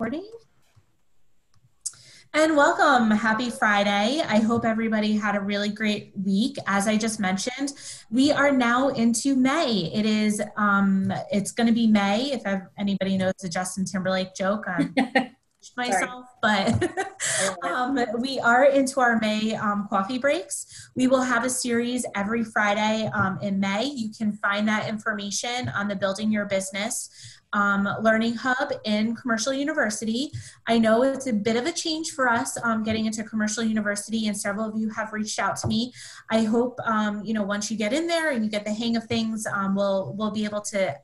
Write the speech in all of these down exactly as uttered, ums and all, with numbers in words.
Recording. And welcome. Happy Friday. I hope everybody had a really great week. As I just mentioned, we are now into May. It is, um, it's going to be May. If I've, anybody knows the Justin Timberlake joke, I'm myself, but um, we are into our May um, coffee breaks. We will have a series every Friday um, in May. You can find that information on the Building Your Business Um, learning hub in Commercial University. I know it's a bit of a change for us um, getting into Commercial University, and several of you have reached out to me. I hope um, you know, once you get in there and you get the hang of things, um, we'll we'll be able to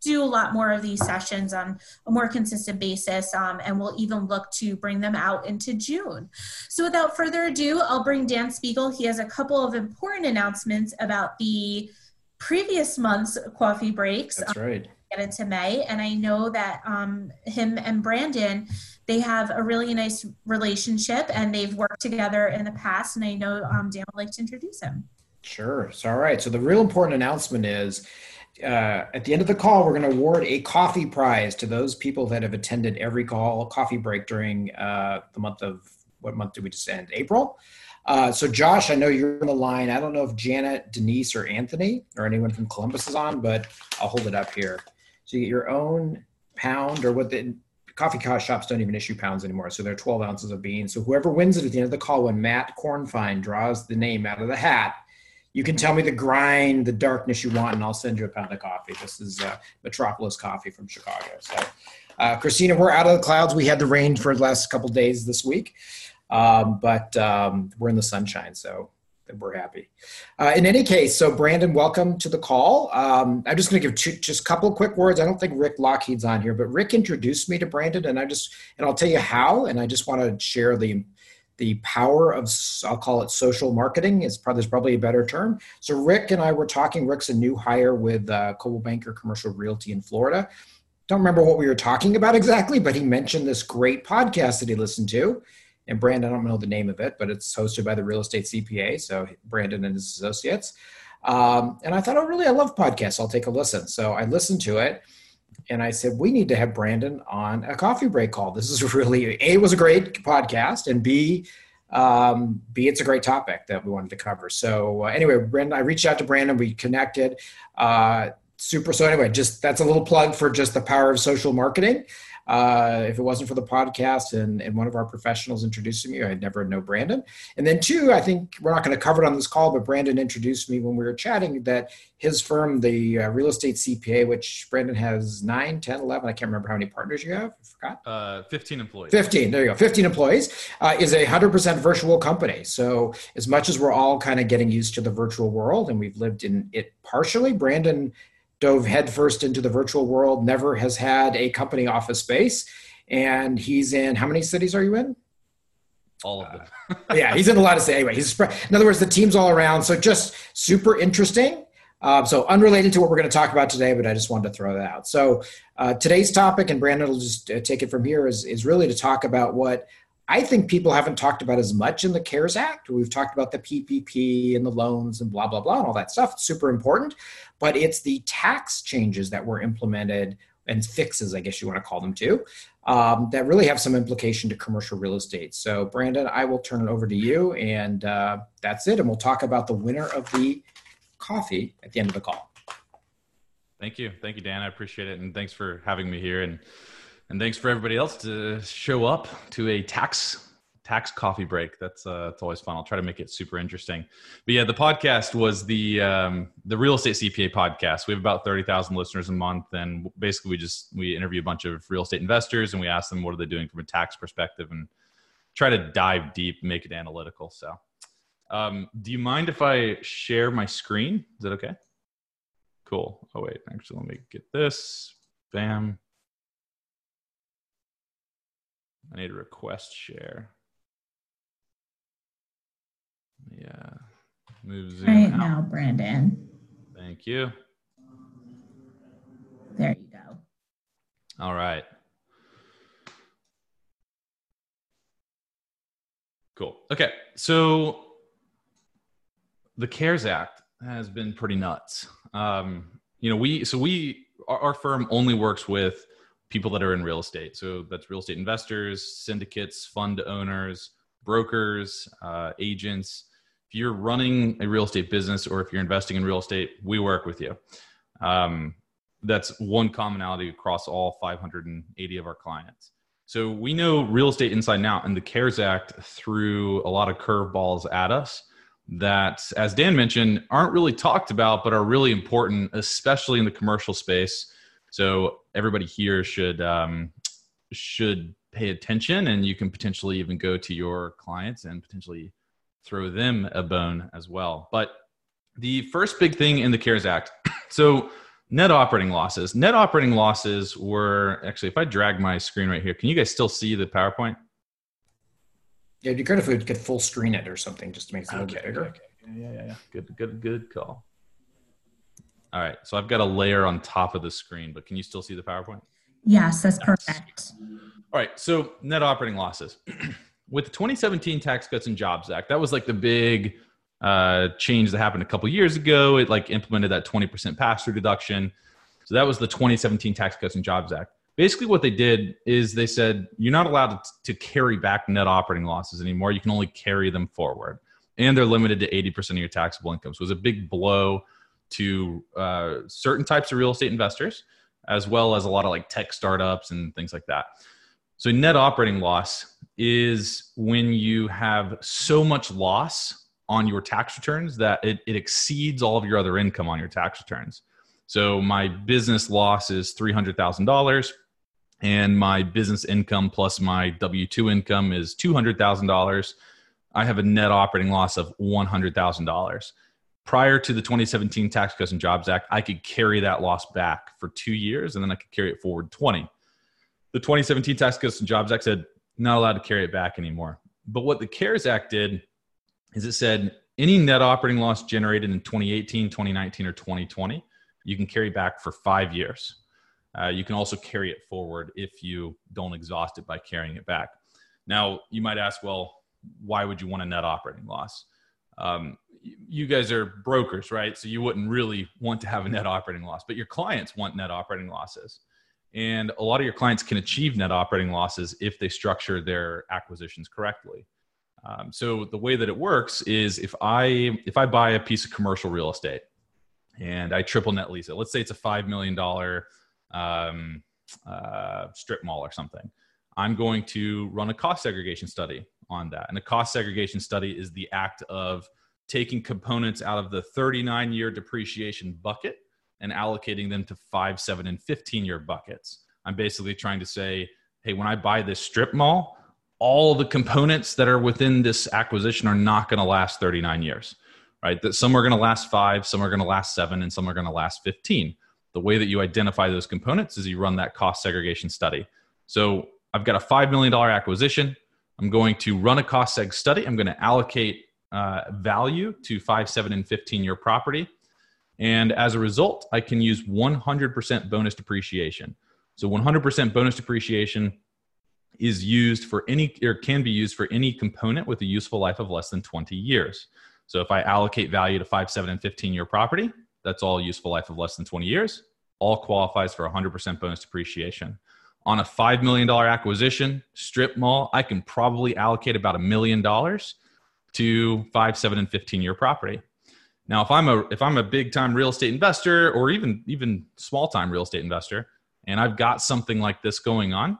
do a lot more of these sessions on a more consistent basis, um, and we'll even look to bring them out into June. So without further ado, I'll bring Dan Spiegel. He has a couple of important announcements about the previous month's coffee breaks. That's right. Um, get into May. And I know that um, him and Brandon, they have a really nice relationship and they've worked together in the past. And I know um, Dan would like to introduce him. Sure. So, all right. So the real important announcement is uh, at the end of the call, we're going to award a coffee prize to those people that have attended every call coffee break during uh, the month of, what month did we just end? April. Uh, so Josh, I know you're on the line. I don't know if Janet, Denise, or Anthony, or anyone from Columbus is on, but I'll hold it up here. So you get your own pound, or what the coffee shops don't even issue pounds anymore. So they're twelve ounces of beans. So whoever wins it at the end of the call, when Matt Kornfine draws the name out of the hat, you can tell me the grind, the darkness you want, and I'll send you a pound of coffee. This is uh, Metropolis Coffee from Chicago. So uh, Christina, we're out of the clouds. We had the rain for the last couple of days this week, um, but um, we're in the sunshine. So we're happy. Uh, in any case, so Brandon, welcome to the call. Um, I'm just going to give two, just a couple of quick words. I don't think Rick Lockheed's on here, but Rick introduced me to Brandon, and I just and I'll tell you how. And I just want to share the the power of, I'll call it social marketing. Is probably there's probably a better term. So Rick and I were talking. Rick's a new hire with uh, Coldwell Banker Commercial Realty in Florida. Don't remember what we were talking about exactly, but he mentioned this great podcast that he listened to. And Brandon, I don't know the name of it, but it's hosted by the Real Estate C P A, so Brandon and his associates. Um, and I thought, oh, really, I love podcasts. I'll take a listen. So I listened to it, and I said, we need to have Brandon on a coffee break call. This is really, A, it was a great podcast, and B, um, B, it's a great topic that we wanted to cover. So uh, anyway, Brandon, I reached out to Brandon. We connected. Uh, super. So anyway, just that's a little plug for just the power of social marketing. Uh, if it wasn't for the podcast and, and one of our professionals introducing me, I'd never know Brandon. And then two, I think we're not going to cover it on this call, but Brandon introduced me when we were chatting that his firm, the uh, Real Estate C P A, which Brandon has nine, ten, eleven, I can't remember how many partners you have. I forgot. Uh, fifteen employees. fifteen, there you go. fifteen employees uh, is a one hundred percent virtual company. So as much as we're all kind of getting used to the virtual world and we've lived in it partially, Brandon dove headfirst into the virtual world, never has had a company office space. And he's in, how many cities are you in? All of them. uh, yeah, he's in a lot of cities. Anyway, he's spread. In other words, the team's all around. So just super interesting. Um, so unrelated to what we're going to talk about today, but I just wanted to throw that out. So uh, today's topic, and Brandon will just uh, take it from here, is, is really to talk about what I think people haven't talked about as much in the CARES Act. We've talked about the P P P and the loans and blah, blah, blah, and all that stuff. It's super important, but it's the tax changes that were implemented and fixes, I guess you want to call them too, um, that really have some implication to commercial real estate. So Brandon, I will turn it over to you, and uh, that's it. And we'll talk about the winner of the coffee at the end of the call. Thank you. Thank you, Dan. I appreciate it. And thanks for having me here. And And thanks for everybody else to show up to a tax tax coffee break. That's uh, it's always fun. I'll try to make it super interesting. But yeah, the podcast was the um, the Real Estate C P A podcast. We have about thirty thousand listeners a month, and basically we just we interview a bunch of real estate investors and we ask them what are they doing from a tax perspective, and try to dive deep, make it analytical. So, um, do you mind if I share my screen? Is that okay? Cool. Oh wait, actually, let me get this. Bam. I need a request share. Yeah. Move Zoom right out. Now, Brandon. Thank you. There you go. All right. Cool. Okay. So the CARES Act has been pretty nuts. Um, you know, we, so we, our, our firm only works with people that are in real estate. So that's real estate investors, syndicates, fund owners, brokers, uh, agents. If you're running a real estate business or if you're investing in real estate, we work with you. Um, that's one commonality across all five hundred eighty of our clients. So we know real estate inside and out, and the CARES Act threw a lot of curveballs at us that, as Dan mentioned, aren't really talked about, but are really important, especially in the commercial space. So everybody here should um, should pay attention, and you can potentially even go to your clients and potentially throw them a bone as well. But the first big thing in the CARES Act, so net operating losses. Net operating losses were, actually, if I drag my screen right here, can you guys still see the PowerPoint? Yeah, it'd be great if we could full screen it or something just to make it a little okay, bit bigger. Okay. Yeah, yeah, yeah. Good, good, good call. All right, so I've got a layer on top of the screen, but can you still see the PowerPoint? Yes, that's perfect. All right, so net operating losses. With the twenty seventeen Tax Cuts and Jobs Act, that was like the big uh, change that happened a couple years ago. It like implemented that twenty percent pass-through deduction. So that was the twenty seventeen Tax Cuts and Jobs Act. Basically what they did is they said, you're not allowed to, to carry back net operating losses anymore. You can only carry them forward. And they're limited to eighty percent of your taxable income. So it was a big blow to uh, certain types of real estate investors, as well as a lot of like tech startups and things like that. So net operating loss is when you have so much loss on your tax returns that it, it exceeds all of your other income on your tax returns. So my business loss is three hundred thousand dollars and my business income plus my W two income is two hundred thousand dollars. I have a net operating loss of one hundred thousand dollars. Prior to the twenty seventeen Tax Cuts and Jobs Act, I could carry that loss back for two years and then I could carry it forward twenty. The twenty seventeen Tax Cuts and Jobs Act said, not allowed to carry it back anymore. But what the CARES Act did is it said, any net operating loss generated in twenty eighteen, twenty nineteen, or twenty twenty, you can carry back for five years. Uh, you can also carry it forward if you don't exhaust it by carrying it back. Now, you might ask, well, why would you want a net operating loss? Um, you guys are brokers, right? So you wouldn't really want to have a net operating loss, but your clients want net operating losses. And a lot of your clients can achieve net operating losses if they structure their acquisitions correctly. Um, so the way that it works is if I, if I buy a piece of commercial real estate and I triple net lease it, let's say it's a five million dollars um, uh, strip mall or something, I'm going to run a cost segregation study on that. And a cost segregation study is the act of taking components out of the thirty-nine year depreciation bucket and allocating them to five, seven, and fifteen year buckets. I'm basically trying to say, hey, when I buy this strip mall, all the components that are within this acquisition are not going to last thirty-nine years, right? That some are going to last five, some are going to last seven, and some are going to last fifteen. The way that you identify those components is you run that cost segregation study. So I've got a five million dollars acquisition. I'm going to run a cost seg study. I'm going to allocate uh, value to five, seven, and fifteen year property. And as a result, I can use one hundred percent bonus depreciation. So one hundred percent bonus depreciation is used for any, or can be used for any component with a useful life of less than twenty years. So if I allocate value to five, seven, and fifteen year property, that's all useful life of less than twenty years, all qualifies for one hundred percent bonus depreciation. On a five million dollars acquisition strip mall, I can probably allocate about a million dollars to five, seven, and fifteen year property. Now, if I'm a if I'm a big time real estate investor or even even small time real estate investor, and I've got something like this going on,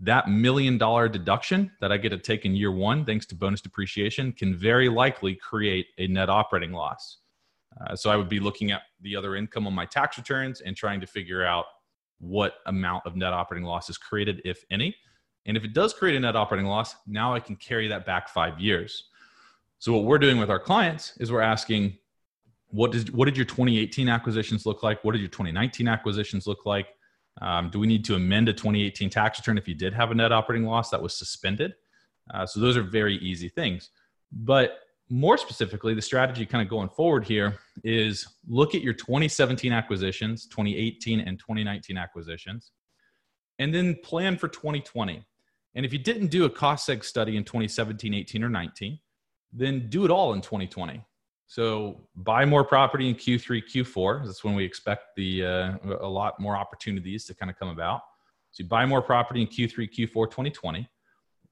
that million dollar deduction that I get to take in year one, thanks to bonus depreciation, can very likely create a net operating loss. Uh, so I would be looking at the other income on my tax returns and trying to figure out what amount of net operating loss is created, if any. And if it does create a net operating loss, now I can carry that back five years. So what we're doing with our clients is we're asking, What, does, what did your twenty eighteen acquisitions look like? What did your twenty nineteen acquisitions look like? Um, do we need to amend a twenty eighteen tax return if you did have a net operating loss that was suspended? Uh, so those are very easy things. But more specifically, the strategy kind of going forward here is look at your twenty seventeen acquisitions, twenty eighteen and twenty nineteen acquisitions, and then plan for twenty twenty. And if you didn't do a cost seg study in twenty seventeen, eighteen, or nineteen, then do it all in twenty twenty. So buy more property in Q three, Q four. That's when we expect the uh, a lot more opportunities to kind of come about. So you buy more property in Q three, Q four twenty twenty.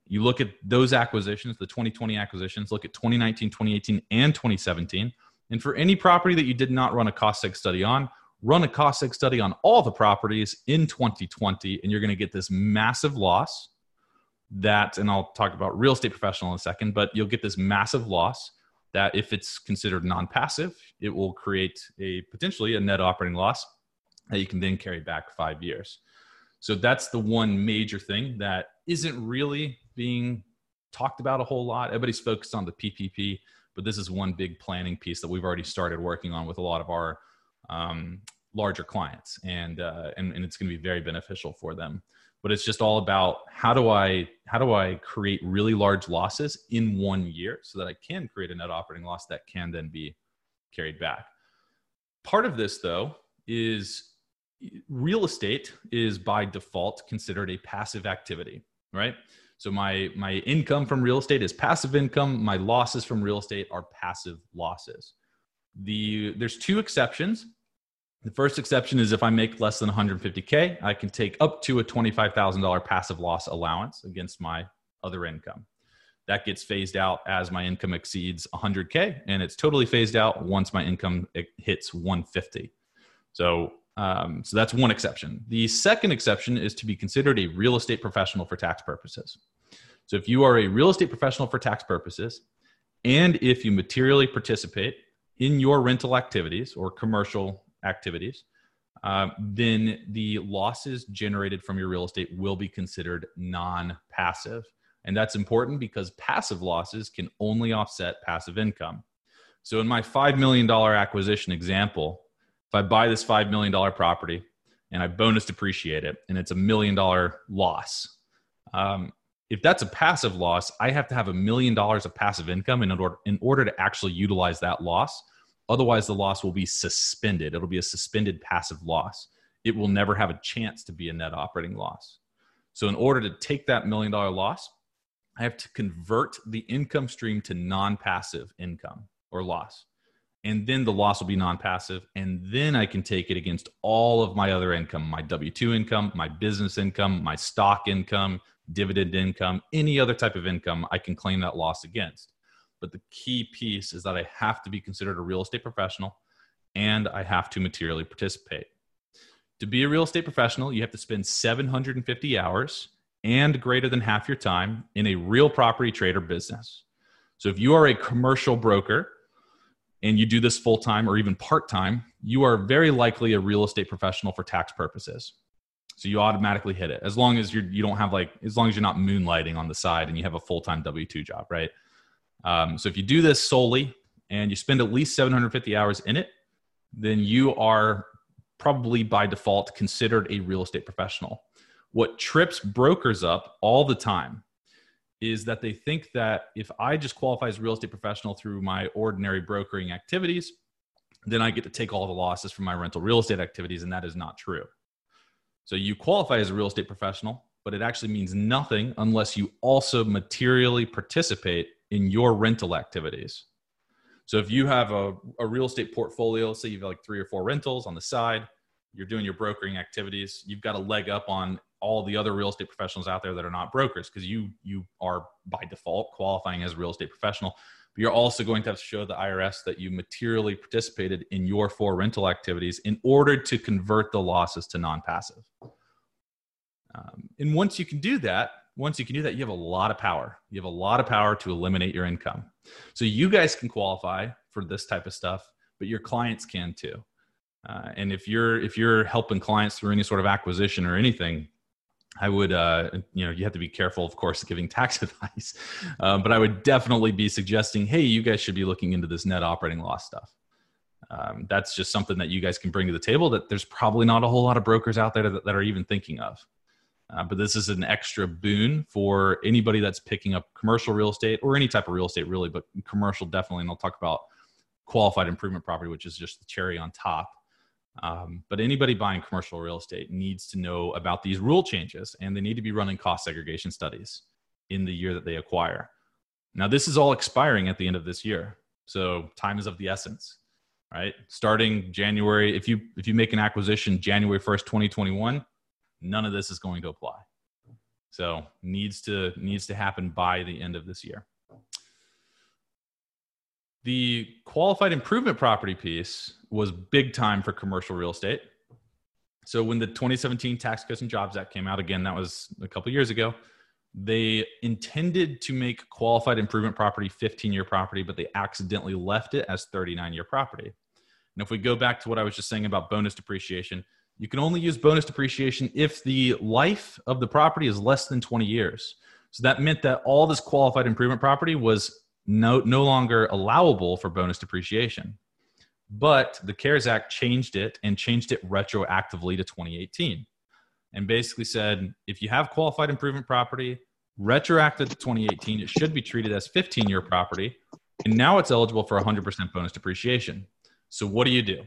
You look at those acquisitions, the twenty twenty acquisitions, look at twenty nineteen, twenty eighteen, and twenty seventeen. And for any property that you did not run a cost seg study on, run a cost seg study on all the properties in twenty twenty, and you're going to get this massive loss that, and I'll talk about real estate professional in a second, but you'll get this massive loss that if it's considered non-passive, it will create a potentially a net operating loss that you can then carry back five years. So that's the one major thing that isn't really being talked about a whole lot. Everybody's focused on the P P P, but this is one big planning piece that we've already started working on with a lot of our um, larger clients, and, uh, and and it's going to be very beneficial for them. But it's just all about how do I how do I create really large losses in one year so that I can create a net operating loss that can then be carried back. Part of this, though, is real estate is by default considered a passive activity, right? So my my income from real estate is passive income. My losses from real estate are passive losses. The there's two exceptions. The first exception is if I make less than one hundred fifty K, I can take up to a twenty-five thousand dollars passive loss allowance against my other income. That gets phased out as my income exceeds one hundred K, and it's totally phased out once my income hits one fifty. So, um, so that's one exception. The second exception is to be considered a real estate professional for tax purposes. So if you are a real estate professional for tax purposes, and if you materially participate in your rental activities or commercial activities, uh, then the losses generated from your real estate will be considered non-passive. And that's important because passive losses can only offset passive income. So in my five million dollars acquisition example, if I buy this five million dollars property and I bonus depreciate it and it's a million dollar loss, um, if that's a passive loss, I have to have a million dollars of passive income in order, in order to actually utilize that loss. Otherwise, the loss will be suspended. It'll be a suspended passive loss. It will never have a chance to be a net operating loss. So in order to take that million dollar loss, I have to convert the income stream to non-passive income or loss. And then the loss will be non-passive. And then I can take it against all of my other income, my W two income, my business income, my stock income, dividend income, any other type of income I can claim that loss against. But the key piece is that I have to be considered a real estate professional and I have to materially participate. To be a real estate professional, you have to spend seven hundred fifty hours and greater than half your time in a real property trade or business. So if you are a commercial broker and you do this full-time or even part-time, you are very likely a real estate professional for tax purposes. So you automatically hit it as long as you're, you don't have like, as long as you're not moonlighting on the side and you have a full-time W two job, right? Um, so if you do this solely and you spend at least seven hundred fifty hours in it, then you are probably by default considered a real estate professional. What trips brokers up all the time is that they think that if I just qualify as a real estate professional through my ordinary brokering activities, then I get to take all the losses from my rental real estate activities, and that is not true. So you qualify as a real estate professional, but it actually means nothing unless you also materially participate in your rental activities. So if you have a, a real estate portfolio, say you've like three or four rentals on the side, you're doing your brokering activities, you've got a leg up on all the other real estate professionals out there that are not brokers because you you are by default qualifying as a real estate professional, but you're also going to have to show the I R S that you materially participated in your four rental activities in order to convert the losses to non-passive. Um, and once you can do that, Once you can do that, you have a lot of power. You have a lot of power to eliminate your income. So you guys can qualify for this type of stuff, but your clients can too. Uh, and if you're if you're helping clients through any sort of acquisition or anything, I would, uh, you know, you have to be careful, of course, giving tax advice. Uh, but I would definitely be suggesting, hey, you guys should be looking into this net operating loss stuff. Um, that's just something that you guys can bring to the table that there's probably not a whole lot of brokers out there that, that are even thinking of. Uh, but this is an extra boon for anybody that's picking up commercial real estate or any type of real estate really, but commercial definitely. And I'll talk about qualified improvement property, which is just the cherry on top. Um, but anybody buying commercial real estate needs to know about these rule changes, and they need to be running cost segregation studies in the year that they acquire. Now, this is all expiring at the end of this year. So time is of the essence, right? Starting January, if you if you make an acquisition January first, twenty twenty-one, none of this is going to apply. So needs to, needs to happen by the end of this year. The qualified improvement property piece was big time for commercial real estate. So when the twenty seventeen Tax Cuts and Jobs Act came out, again, that was a couple of years ago, they intended to make qualified improvement property fifteen-year property, but they accidentally left it as thirty-nine-year property. And if we go back to what I was just saying about bonus depreciation, you can only use bonus depreciation if the life of the property is less than twenty years. So that meant that all this qualified improvement property was no, no longer allowable for bonus depreciation. But the CARES Act changed it and changed it retroactively to twenty eighteen. And basically said, if you have qualified improvement property, retroactive to twenty eighteen, it should be treated as fifteen-year property. And now it's eligible for one hundred percent bonus depreciation. So what do you do?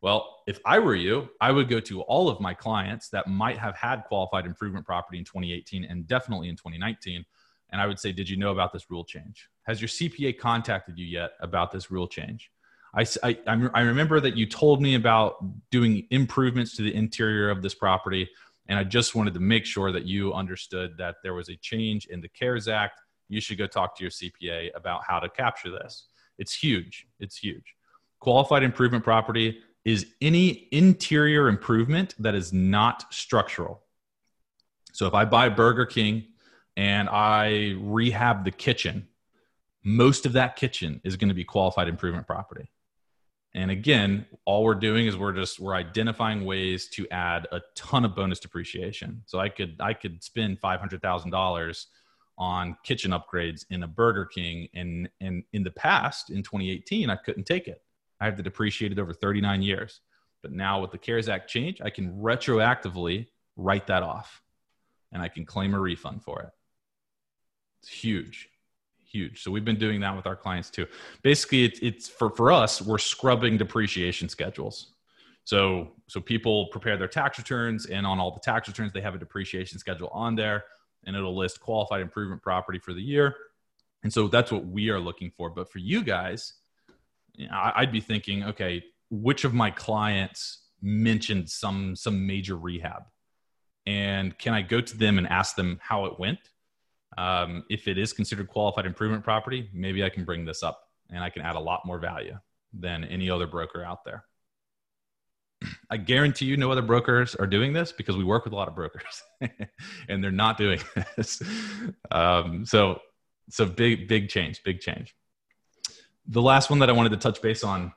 Well, if I were you, I would go to all of my clients that might have had qualified improvement property in twenty eighteen and definitely in twenty nineteen. And I would say, did you know about this rule change? Has your C P A contacted you yet about this rule change? I, I, I remember that you told me about doing improvements to the interior of this property. And I just wanted to make sure that you understood that there was a change in the CARES Act. You should go talk to your C P A about how to capture this. It's huge. It's huge. Qualified improvement property is any interior improvement that is not structural. So if I buy Burger King and I rehab the kitchen, most of that kitchen is going to be qualified improvement property. And again, all we're doing is we're just, we're identifying ways to add a ton of bonus depreciation. So I could, I could spend five hundred thousand dollars on kitchen upgrades in a Burger King. And, and in the past, in twenty eighteen, I couldn't take it. I had to depreciate it over thirty-nine years. But now with the CARES Act change, I can retroactively write that off and I can claim a refund for it. It's huge. Huge. So we've been doing that with our clients too. Basically, it's, it's for, for us, we're scrubbing depreciation schedules. So, so people prepare their tax returns, and on all the tax returns, they have a depreciation schedule on there, and it'll list qualified improvement property for the year. And so that's what we are looking for. But for you guys, I'd be thinking, okay, which of my clients mentioned some, some major rehab? And can I go to them and ask them how it went? Um, if it is considered qualified improvement property, maybe I can bring this up and I can add a lot more value than any other broker out there. I guarantee you no other brokers are doing this because we work with a lot of brokers and they're not doing this. Um, so, so big, big change, big change. The last one that I wanted to touch base on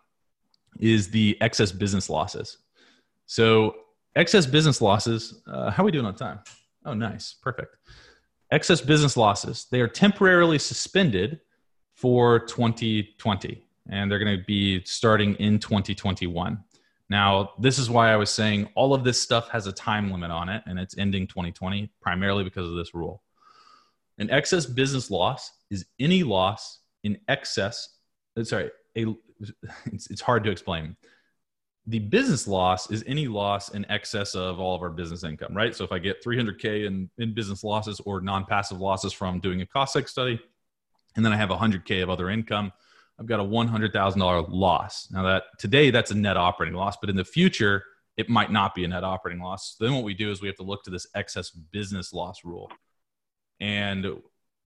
is the excess business losses. So excess business losses, uh, how are we doing on time? Oh, nice. Perfect. Excess business losses, they are temporarily suspended for twenty twenty, and they're going to be starting in twenty twenty-one. Now, this is why I was saying all of this stuff has a time limit on it, and it's ending twenty twenty, primarily because of this rule. An excess business loss is any loss in excess. Sorry, a, it's, it's hard to explain. The business loss is any loss in excess of all of our business income, right? So if I get three hundred K in, in business losses or non-passive losses from doing a cost-seg study, and then I have one hundred K of other income, I've got a one hundred thousand dollars loss. Now that today that's a net operating loss, but in the future, it might not be a net operating loss. So then what we do is we have to look to this excess business loss rule. And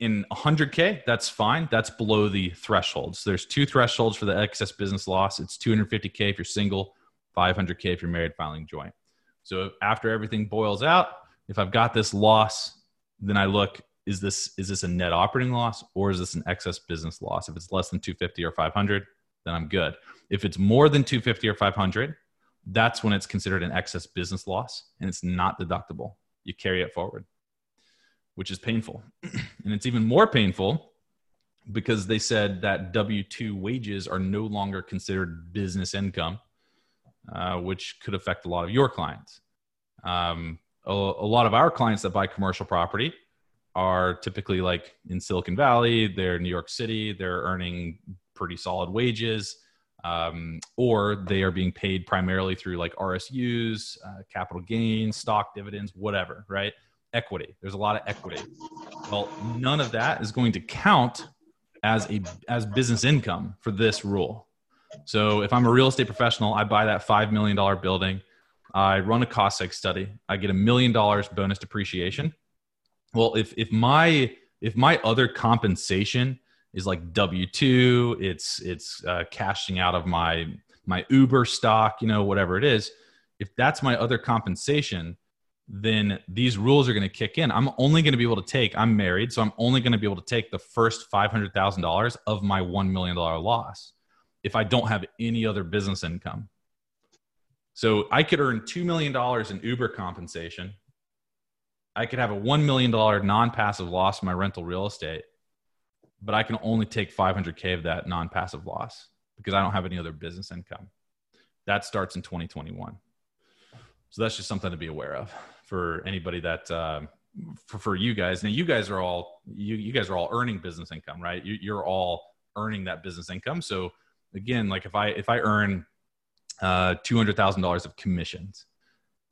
in one hundred K, that's fine. That's below the threshold. So there's two thresholds for the excess business loss. It's two hundred fifty K if you're single, five hundred K if you're married, filing joint. So after everything boils out, if I've got this loss, then I look, is this, is this a net operating loss or is this an excess business loss? If it's less than two fifty or five hundred, then I'm good. If it's more than two fifty or five hundred, that's when it's considered an excess business loss and it's not deductible. You carry it forward, which is painful. And it's even more painful because they said that W two wages are no longer considered business income. Uh, which could affect a lot of your clients. Um, a, a lot of our clients that buy commercial property are typically like in Silicon Valley, they're in New York City, they're earning pretty solid wages, um, or they are being paid primarily through like R S Us, uh, capital gains, stock dividends, whatever, right? Equity. There's a lot of equity. Well, none of that is going to count as a as business income for this rule. So if I'm a real estate professional, I buy that five million dollar building. I run a cost seg study. I get a million dollars bonus depreciation. Well, if if my if my other compensation is like W two, it's it's uh, cashing out of my my Uber stock, you know, whatever it is. If that's my other compensation, then these rules are going to kick in. I'm only going to be able to take, I'm married, so I'm only going to be able to take the first five hundred thousand dollars of my one million dollars loss if I don't have any other business income. So I could earn two million dollars in Uber compensation. I could have a one million dollars non-passive loss in my rental real estate, but I can only take five hundred K of that non-passive loss because I don't have any other business income. That starts in twenty twenty-one. So that's just something to be aware of for anybody that, um, for, for you guys. Now you guys are all, you, you guys are all earning business income, right? You, you're all earning that business income. So again, like if I, if I earn uh, two hundred thousand dollars of commissions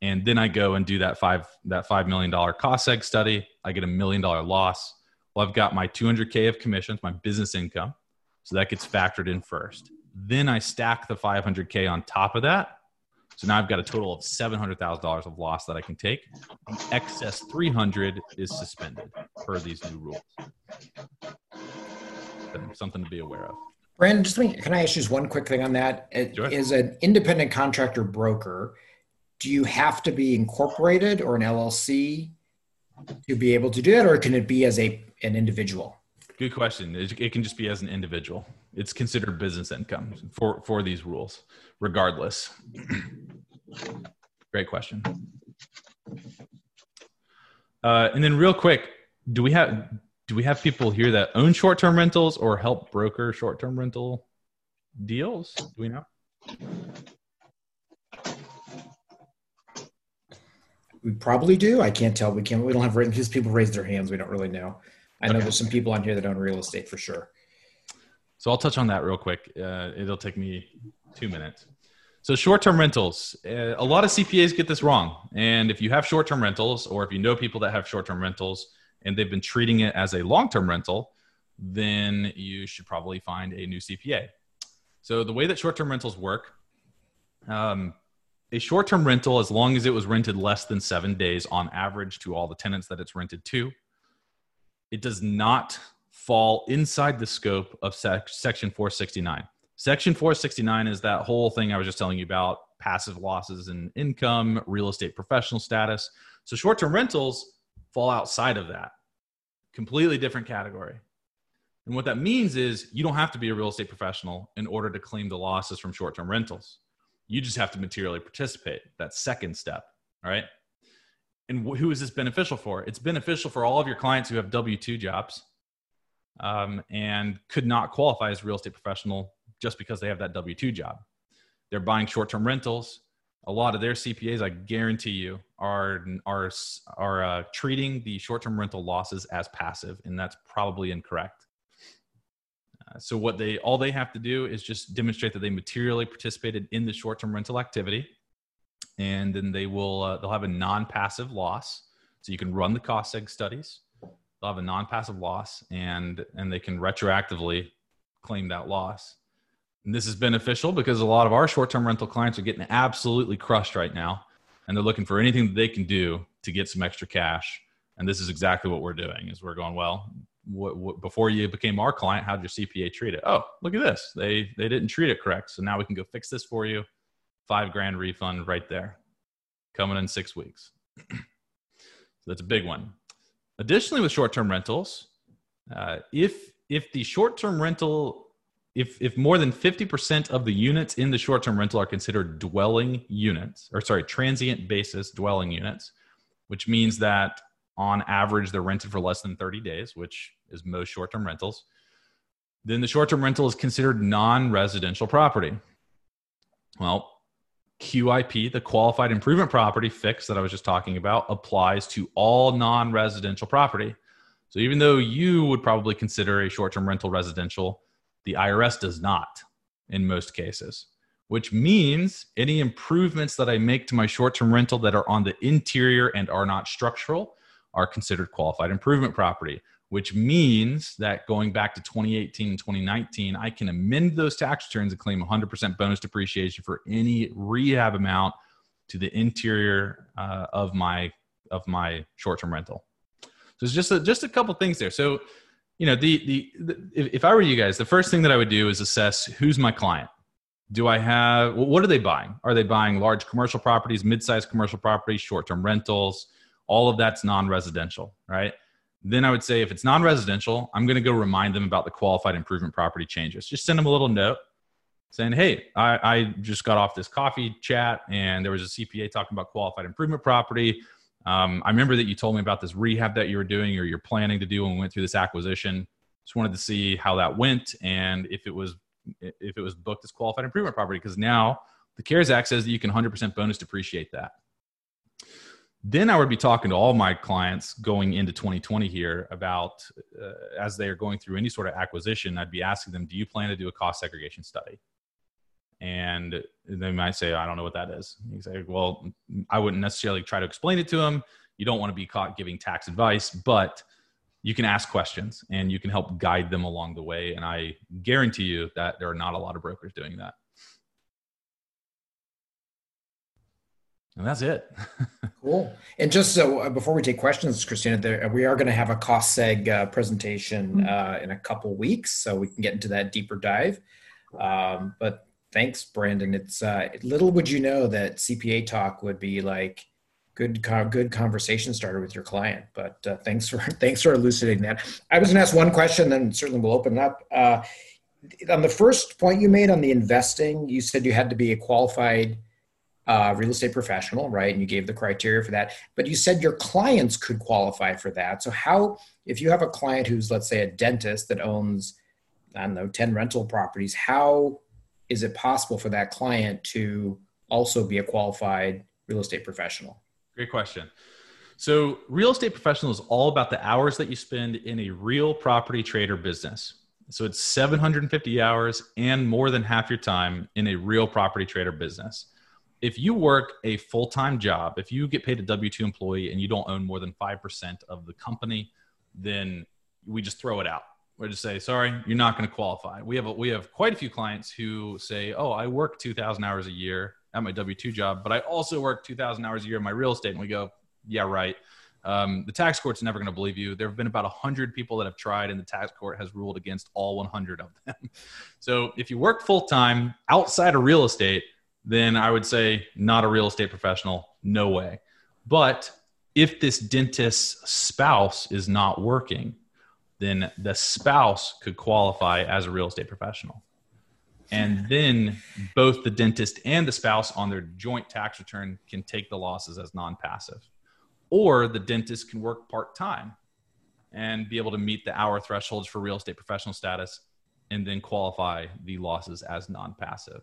and then I go and do that five, that five million dollars cost seg study, I get a million dollar loss. Well, I've got my two hundred K of commissions, my business income. So that gets factored in first. Then I stack the five hundred K on top of that. So now I've got a total of seven hundred thousand dollars of loss that I can take. The excess three hundred is suspended per these new rules. Something to be aware of. Brandon, just think, can I ask you just one quick thing on that? Sure. As an independent contractor broker, do you have to be incorporated or an L L C to be able to do that, or can it be as a an individual? Good question. It can just be as an individual. It's considered business income for, for these rules, regardless. Great question. Uh, and then real quick, do we have do we have people here that own short-term rentals or help broker short-term rental deals? Do we know? We probably do. I can't tell. We can't. We don't have written because people raise their hands. We don't really know. I know okay. There's some people on here that own real estate for sure. So I'll touch on that real quick. Uh, it'll take me two minutes. So short-term rentals, uh, a lot of C P As get this wrong. And if you have short-term rentals, or if you know people that have short-term rentals and they've been treating it as a long-term rental, then you should probably find a new C P A. So the way that short-term rentals work, um, a short-term rental, as long as it was rented less than seven days on average to all the tenants that it's rented to, it does not fall inside the scope of sec- Section four sixty-nine. Section four sixty-nine is that whole thing I was just telling you about, passive losses in income, real estate professional status. So short-term rentals fall outside of that. Completely different category. And what that means is you don't have to be a real estate professional in order to claim the losses from short-term rentals. You just have to materially participate. That second step, all right? And who is this beneficial for? It's beneficial for all of your clients who have W two jobs um, and could not qualify as a real estate professional just because they have that W two job. They're buying short-term rentals. A lot of their C P As, I guarantee you, are, are, are uh, treating the short-term rental losses as passive, and that's probably incorrect. Uh, so what they all they have to do is just demonstrate that they materially participated in the short-term rental activity. And then they will, uh, they'll have a non-passive loss. So you can run the cost seg studies. They'll have a non-passive loss and, and they can retroactively claim that loss. And this is beneficial because a lot of our short-term rental clients are getting absolutely crushed right now. And they're looking for anything that they can do to get some extra cash. And this is exactly what we're doing is we're going, well, what, what, before you became our client, how did your C P A treat it? Oh, look at this. They, they didn't treat it correct. So now we can go fix this for you. Five grand refund right there, coming in six weeks. So that's a big one. Additionally, with short-term rentals, uh, if if the short-term rental, if if more than fifty percent of the units in the short-term rental are considered dwelling units, or sorry, transient basis dwelling units, which means that on average they're rented for less than thirty days, which is most short-term rentals, then the short-term rental is considered non-residential property. Well, Q I P, the Qualified Improvement Property Fix that I was just talking about, applies to all non-residential property. So even though you would probably consider a short-term rental residential, the I R S does not in most cases, which means any improvements that I make to my short-term rental that are on the interior and are not structural are considered Qualified Improvement Property, which means that going back to twenty eighteen and twenty nineteen, I can amend those tax returns and claim one hundred percent bonus depreciation for any rehab amount to the interior uh, of my of my short-term rental. So it's just a, just a couple things there. So you know, the, the the if I were you guys, the first thing that I would do is assess who's my client. Do I have, what are they buying? Are they buying large commercial properties, mid-sized commercial properties, short-term rentals? All of that's non-residential, right? Then I would say if it's non-residential, I'm going to go remind them about the qualified improvement property changes. Just send them a little note saying, hey, I, I just got off this coffee chat and there was a C P A talking about qualified improvement property. Um, I remember that you told me about this rehab that you were doing or you're planning to do when we went through this acquisition. Just wanted to see how that went and if it was if it was booked as qualified improvement property, because now the CARES Act says that you can one hundred percent bonus depreciate that. Then I would be talking to all my clients going into twenty twenty here about, uh, as they are going through any sort of acquisition, I'd be asking them, do you plan to do a cost segregation study? And they might say, I don't know what that is. You say, well, I wouldn't necessarily try to explain it to them. You don't want to be caught giving tax advice, but you can ask questions and you can help guide them along the way. And I guarantee you that there are not a lot of brokers doing that. And that's it. Cool. And just so uh, before we take questions, Christina, there, we are going to have a cost seg uh, presentation uh, in a couple weeks. So we can get into that deeper dive. Um, but thanks, Brandon. It's uh, little would you know that C P A talk would be like, Good, good conversation started with your client, but uh, thanks for thanks for elucidating that. I was going to ask one question, then certainly we'll open it up. Uh, on the first point you made on the investing, you said you had to be a qualified uh, real estate professional, right? And you gave the criteria for that, but you said your clients could qualify for that. So how, if you have a client who's, let's say, a dentist that owns, I don't know, ten rental properties, how is it possible for that client to also be a qualified real estate professional? Great question. So real estate professional is all about the hours that you spend in a real property trade or business. So it's seven hundred fifty hours and more than half your time in a real property trade or business. If you work a full-time job, if you get paid a W two employee and you don't own more than five percent of the company, then we just throw it out. We just say, sorry, you're not going to qualify. We have a, we have quite a few clients who say, oh, I work two thousand hours a year at my W two job, but I also work two thousand hours a year in my real estate. And we go, yeah, right. Um, the tax court's never going to believe you. There have been about one hundred people that have tried and the tax court has ruled against all one hundred of them. So if you work full-time outside of real estate, then I would say not a real estate professional, no way. But if this dentist's spouse is not working, then the spouse could qualify as a real estate professional. And then both the dentist and the spouse on their joint tax return can take the losses as non-passive. Or the dentist can work part-time and be able to meet the hour thresholds for real estate professional status and then qualify the losses as non-passive.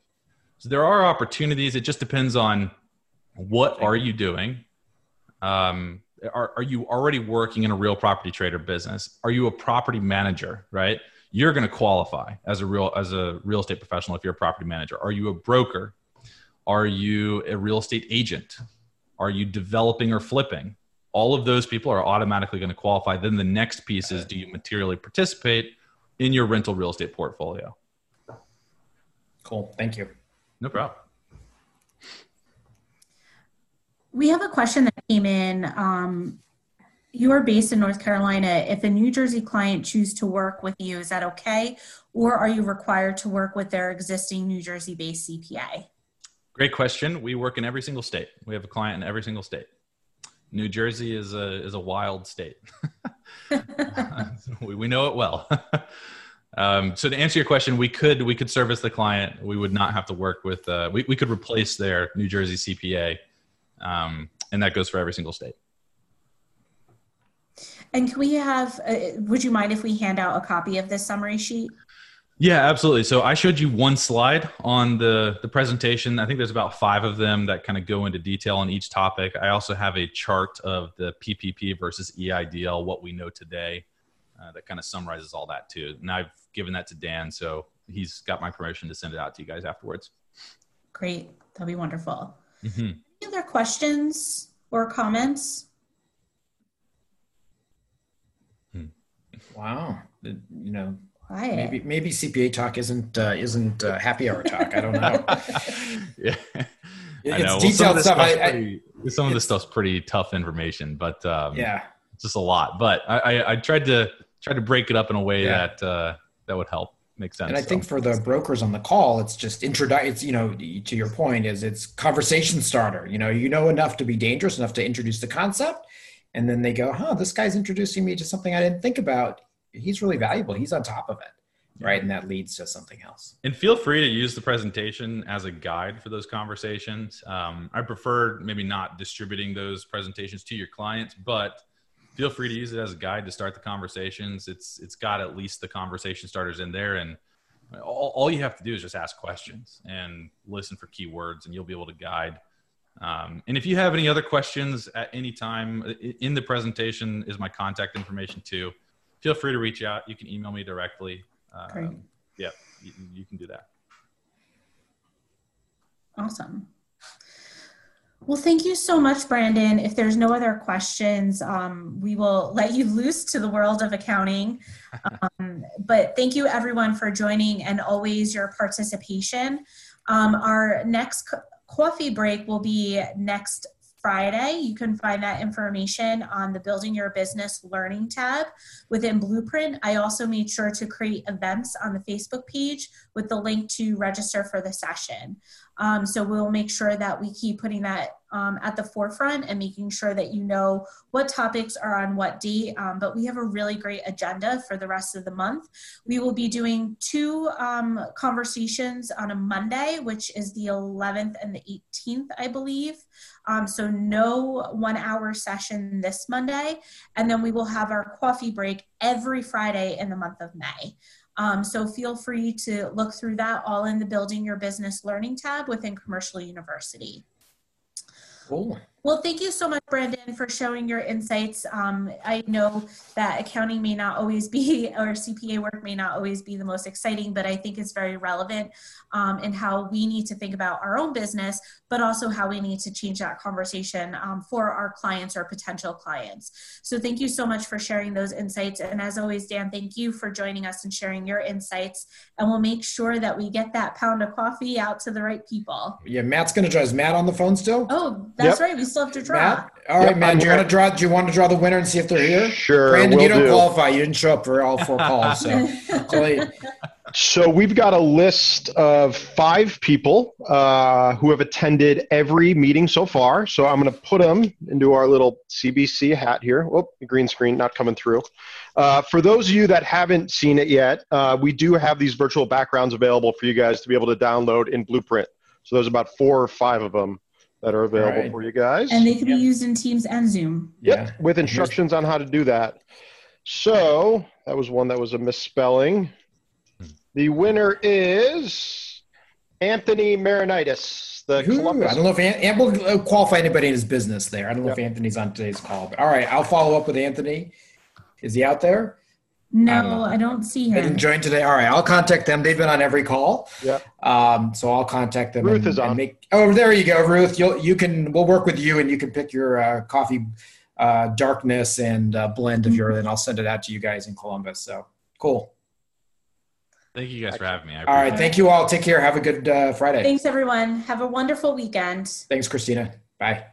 So there are opportunities. It just depends on what are you doing. Um, are, are you already working in a real property trade or business? Are you a property manager, right? You're going to qualify as a real as a real estate professional if you're a property manager. Are you a broker? Are you a real estate agent? Are you developing or flipping? All of those people are automatically going to qualify. Then the next piece is, do you materially participate in your rental real estate portfolio? Cool. Thank you. No problem. We have a question that came in. Um, You are based in North Carolina. If a New Jersey client chooses to work with you, is that okay? Or are you required to work with their existing New Jersey-based C P A? Great question. We work in every single state. We have a client in every single state. New Jersey is a is a wild state. we, we know it well. um, so to answer your question, we could we could service the client. We would not have to work with. Uh, we we could replace their New Jersey C P A, um, and that goes for every single state. And can we have, uh, would you mind if we hand out a copy of this summary sheet? Yeah, absolutely. So I showed you one slide on the, the presentation. I think there's about five of them that kind of go into detail on each topic. I also have a chart of the P P P versus E I D L, what we know today, uh, that kind of summarizes all that too. And I've given that to Dan, so he's got my permission to send it out to you guys afterwards. Great. That'll be wonderful. Mm-hmm. Any other questions or comments? Wow, you know, Quiet. maybe maybe C P A talk isn't uh, isn't uh, happy hour talk. I don't know. Yeah. It's I know. detailed well, some stuff. I, I, some of this stuff's pretty tough information, but um, yeah, it's just a lot. But I, I, I tried to try to break it up in a way yeah. that uh, that would help. Makes sense. And I think so. For the brokers on the call, it's just introdu- it's, you know, to your point is it's conversation starter, you know, you know, enough to be dangerous enough to introduce the concept. And then they go, huh, this guy's introducing me to something I didn't think about. He's really valuable. He's on top of it. Right. And that leads to something else. And feel free to use the presentation as a guide for those conversations. Um, I prefer maybe not distributing those presentations to your clients, but feel free to use it as a guide to start the conversations. It's it's got at least the conversation starters in there, and all, all you have to do is just ask questions and listen for keywords, and you'll be able to guide. Um, and if you have any other questions at any time, in the presentation is my contact information too. Feel free to reach out. You can email me directly. Um, yeah, you, you can do that. Awesome. Well, thank you so much, Brandon. If there's no other questions, um, we will let you loose to the world of accounting. Um, but thank you everyone for joining and always your participation. Um, our next co- coffee break will be next Friday. You can find that information on the Building Your Business Learning tab within Blueprint. I also made sure to create events on the Facebook page with the link to register for the session. Um, so we'll make sure that we keep putting that um, at the forefront and making sure that you know what topics are on what date. Um, but we have a really great agenda for the rest of the month. We will be doing two um, conversations on a Monday, which is the eleventh and the eighteenth, I believe. Um, so no one hour session this Monday. And then we will have our coffee break every Friday in the month of May. Um, so feel free to look through that all in the Building Your Business Learning tab within Commercial University. Cool. Well, thank you so much, Brandon, for sharing your insights. Um, I know that accounting may not always be, or C P A work may not always be the most exciting, but I think it's very relevant um, in how we need to think about our own business, but also how we need to change that conversation um, for our clients or potential clients. So thank you so much for sharing those insights. And as always, Dan, thank you for joining us and sharing your insights. And we'll make sure that we get that pound of coffee out to the right people. Yeah, Matt's going to draw. Is Matt on the phone still? Oh, that's yep. right. We still have to draw. Matt? All right, yep, Matt. I'm do you here. want to draw? Do you want to draw the winner and see if they're here? Sure. Brandon, will you don't do. qualify. You didn't show up for all four calls. So, so we've got a list of five people uh, who have attended every meeting so far. So I'm going to put them into our little C B C hat here. Whoop, the green screen not coming through. Uh, for those of you that haven't seen it yet, uh, we do have these virtual backgrounds available for you guys to be able to download in Blueprint. So there's about four or five of them that are available right. for you guys. And they can yep. be used in Teams and Zoom. Yep, yeah. with instructions on how to do that. So that was one that was a misspelling. The winner is Anthony Marinitis. The Ooh, Columbus. I don't know if Ant will qualify anybody in his business there. I don't know yep. if Anthony's on today's call. But all right, I'll follow up with Anthony. Is he out there? No, I don't, I don't see him. They didn't join today. All right, I'll contact them. They've been on every call. Yeah. Um. So I'll contact them. Ruth and, is on. And make, oh, there you go, Ruth. You'll you can. We'll work with you, and you can pick your uh, coffee uh, darkness and uh, blend of mm-hmm. your. And I'll send it out to you guys in Columbus. So cool. Thank you guys for having me. I all right. It. Thank you all. Take care. Have a good uh, Friday. Thanks everyone. Have a wonderful weekend. Thanks, Christina. Bye.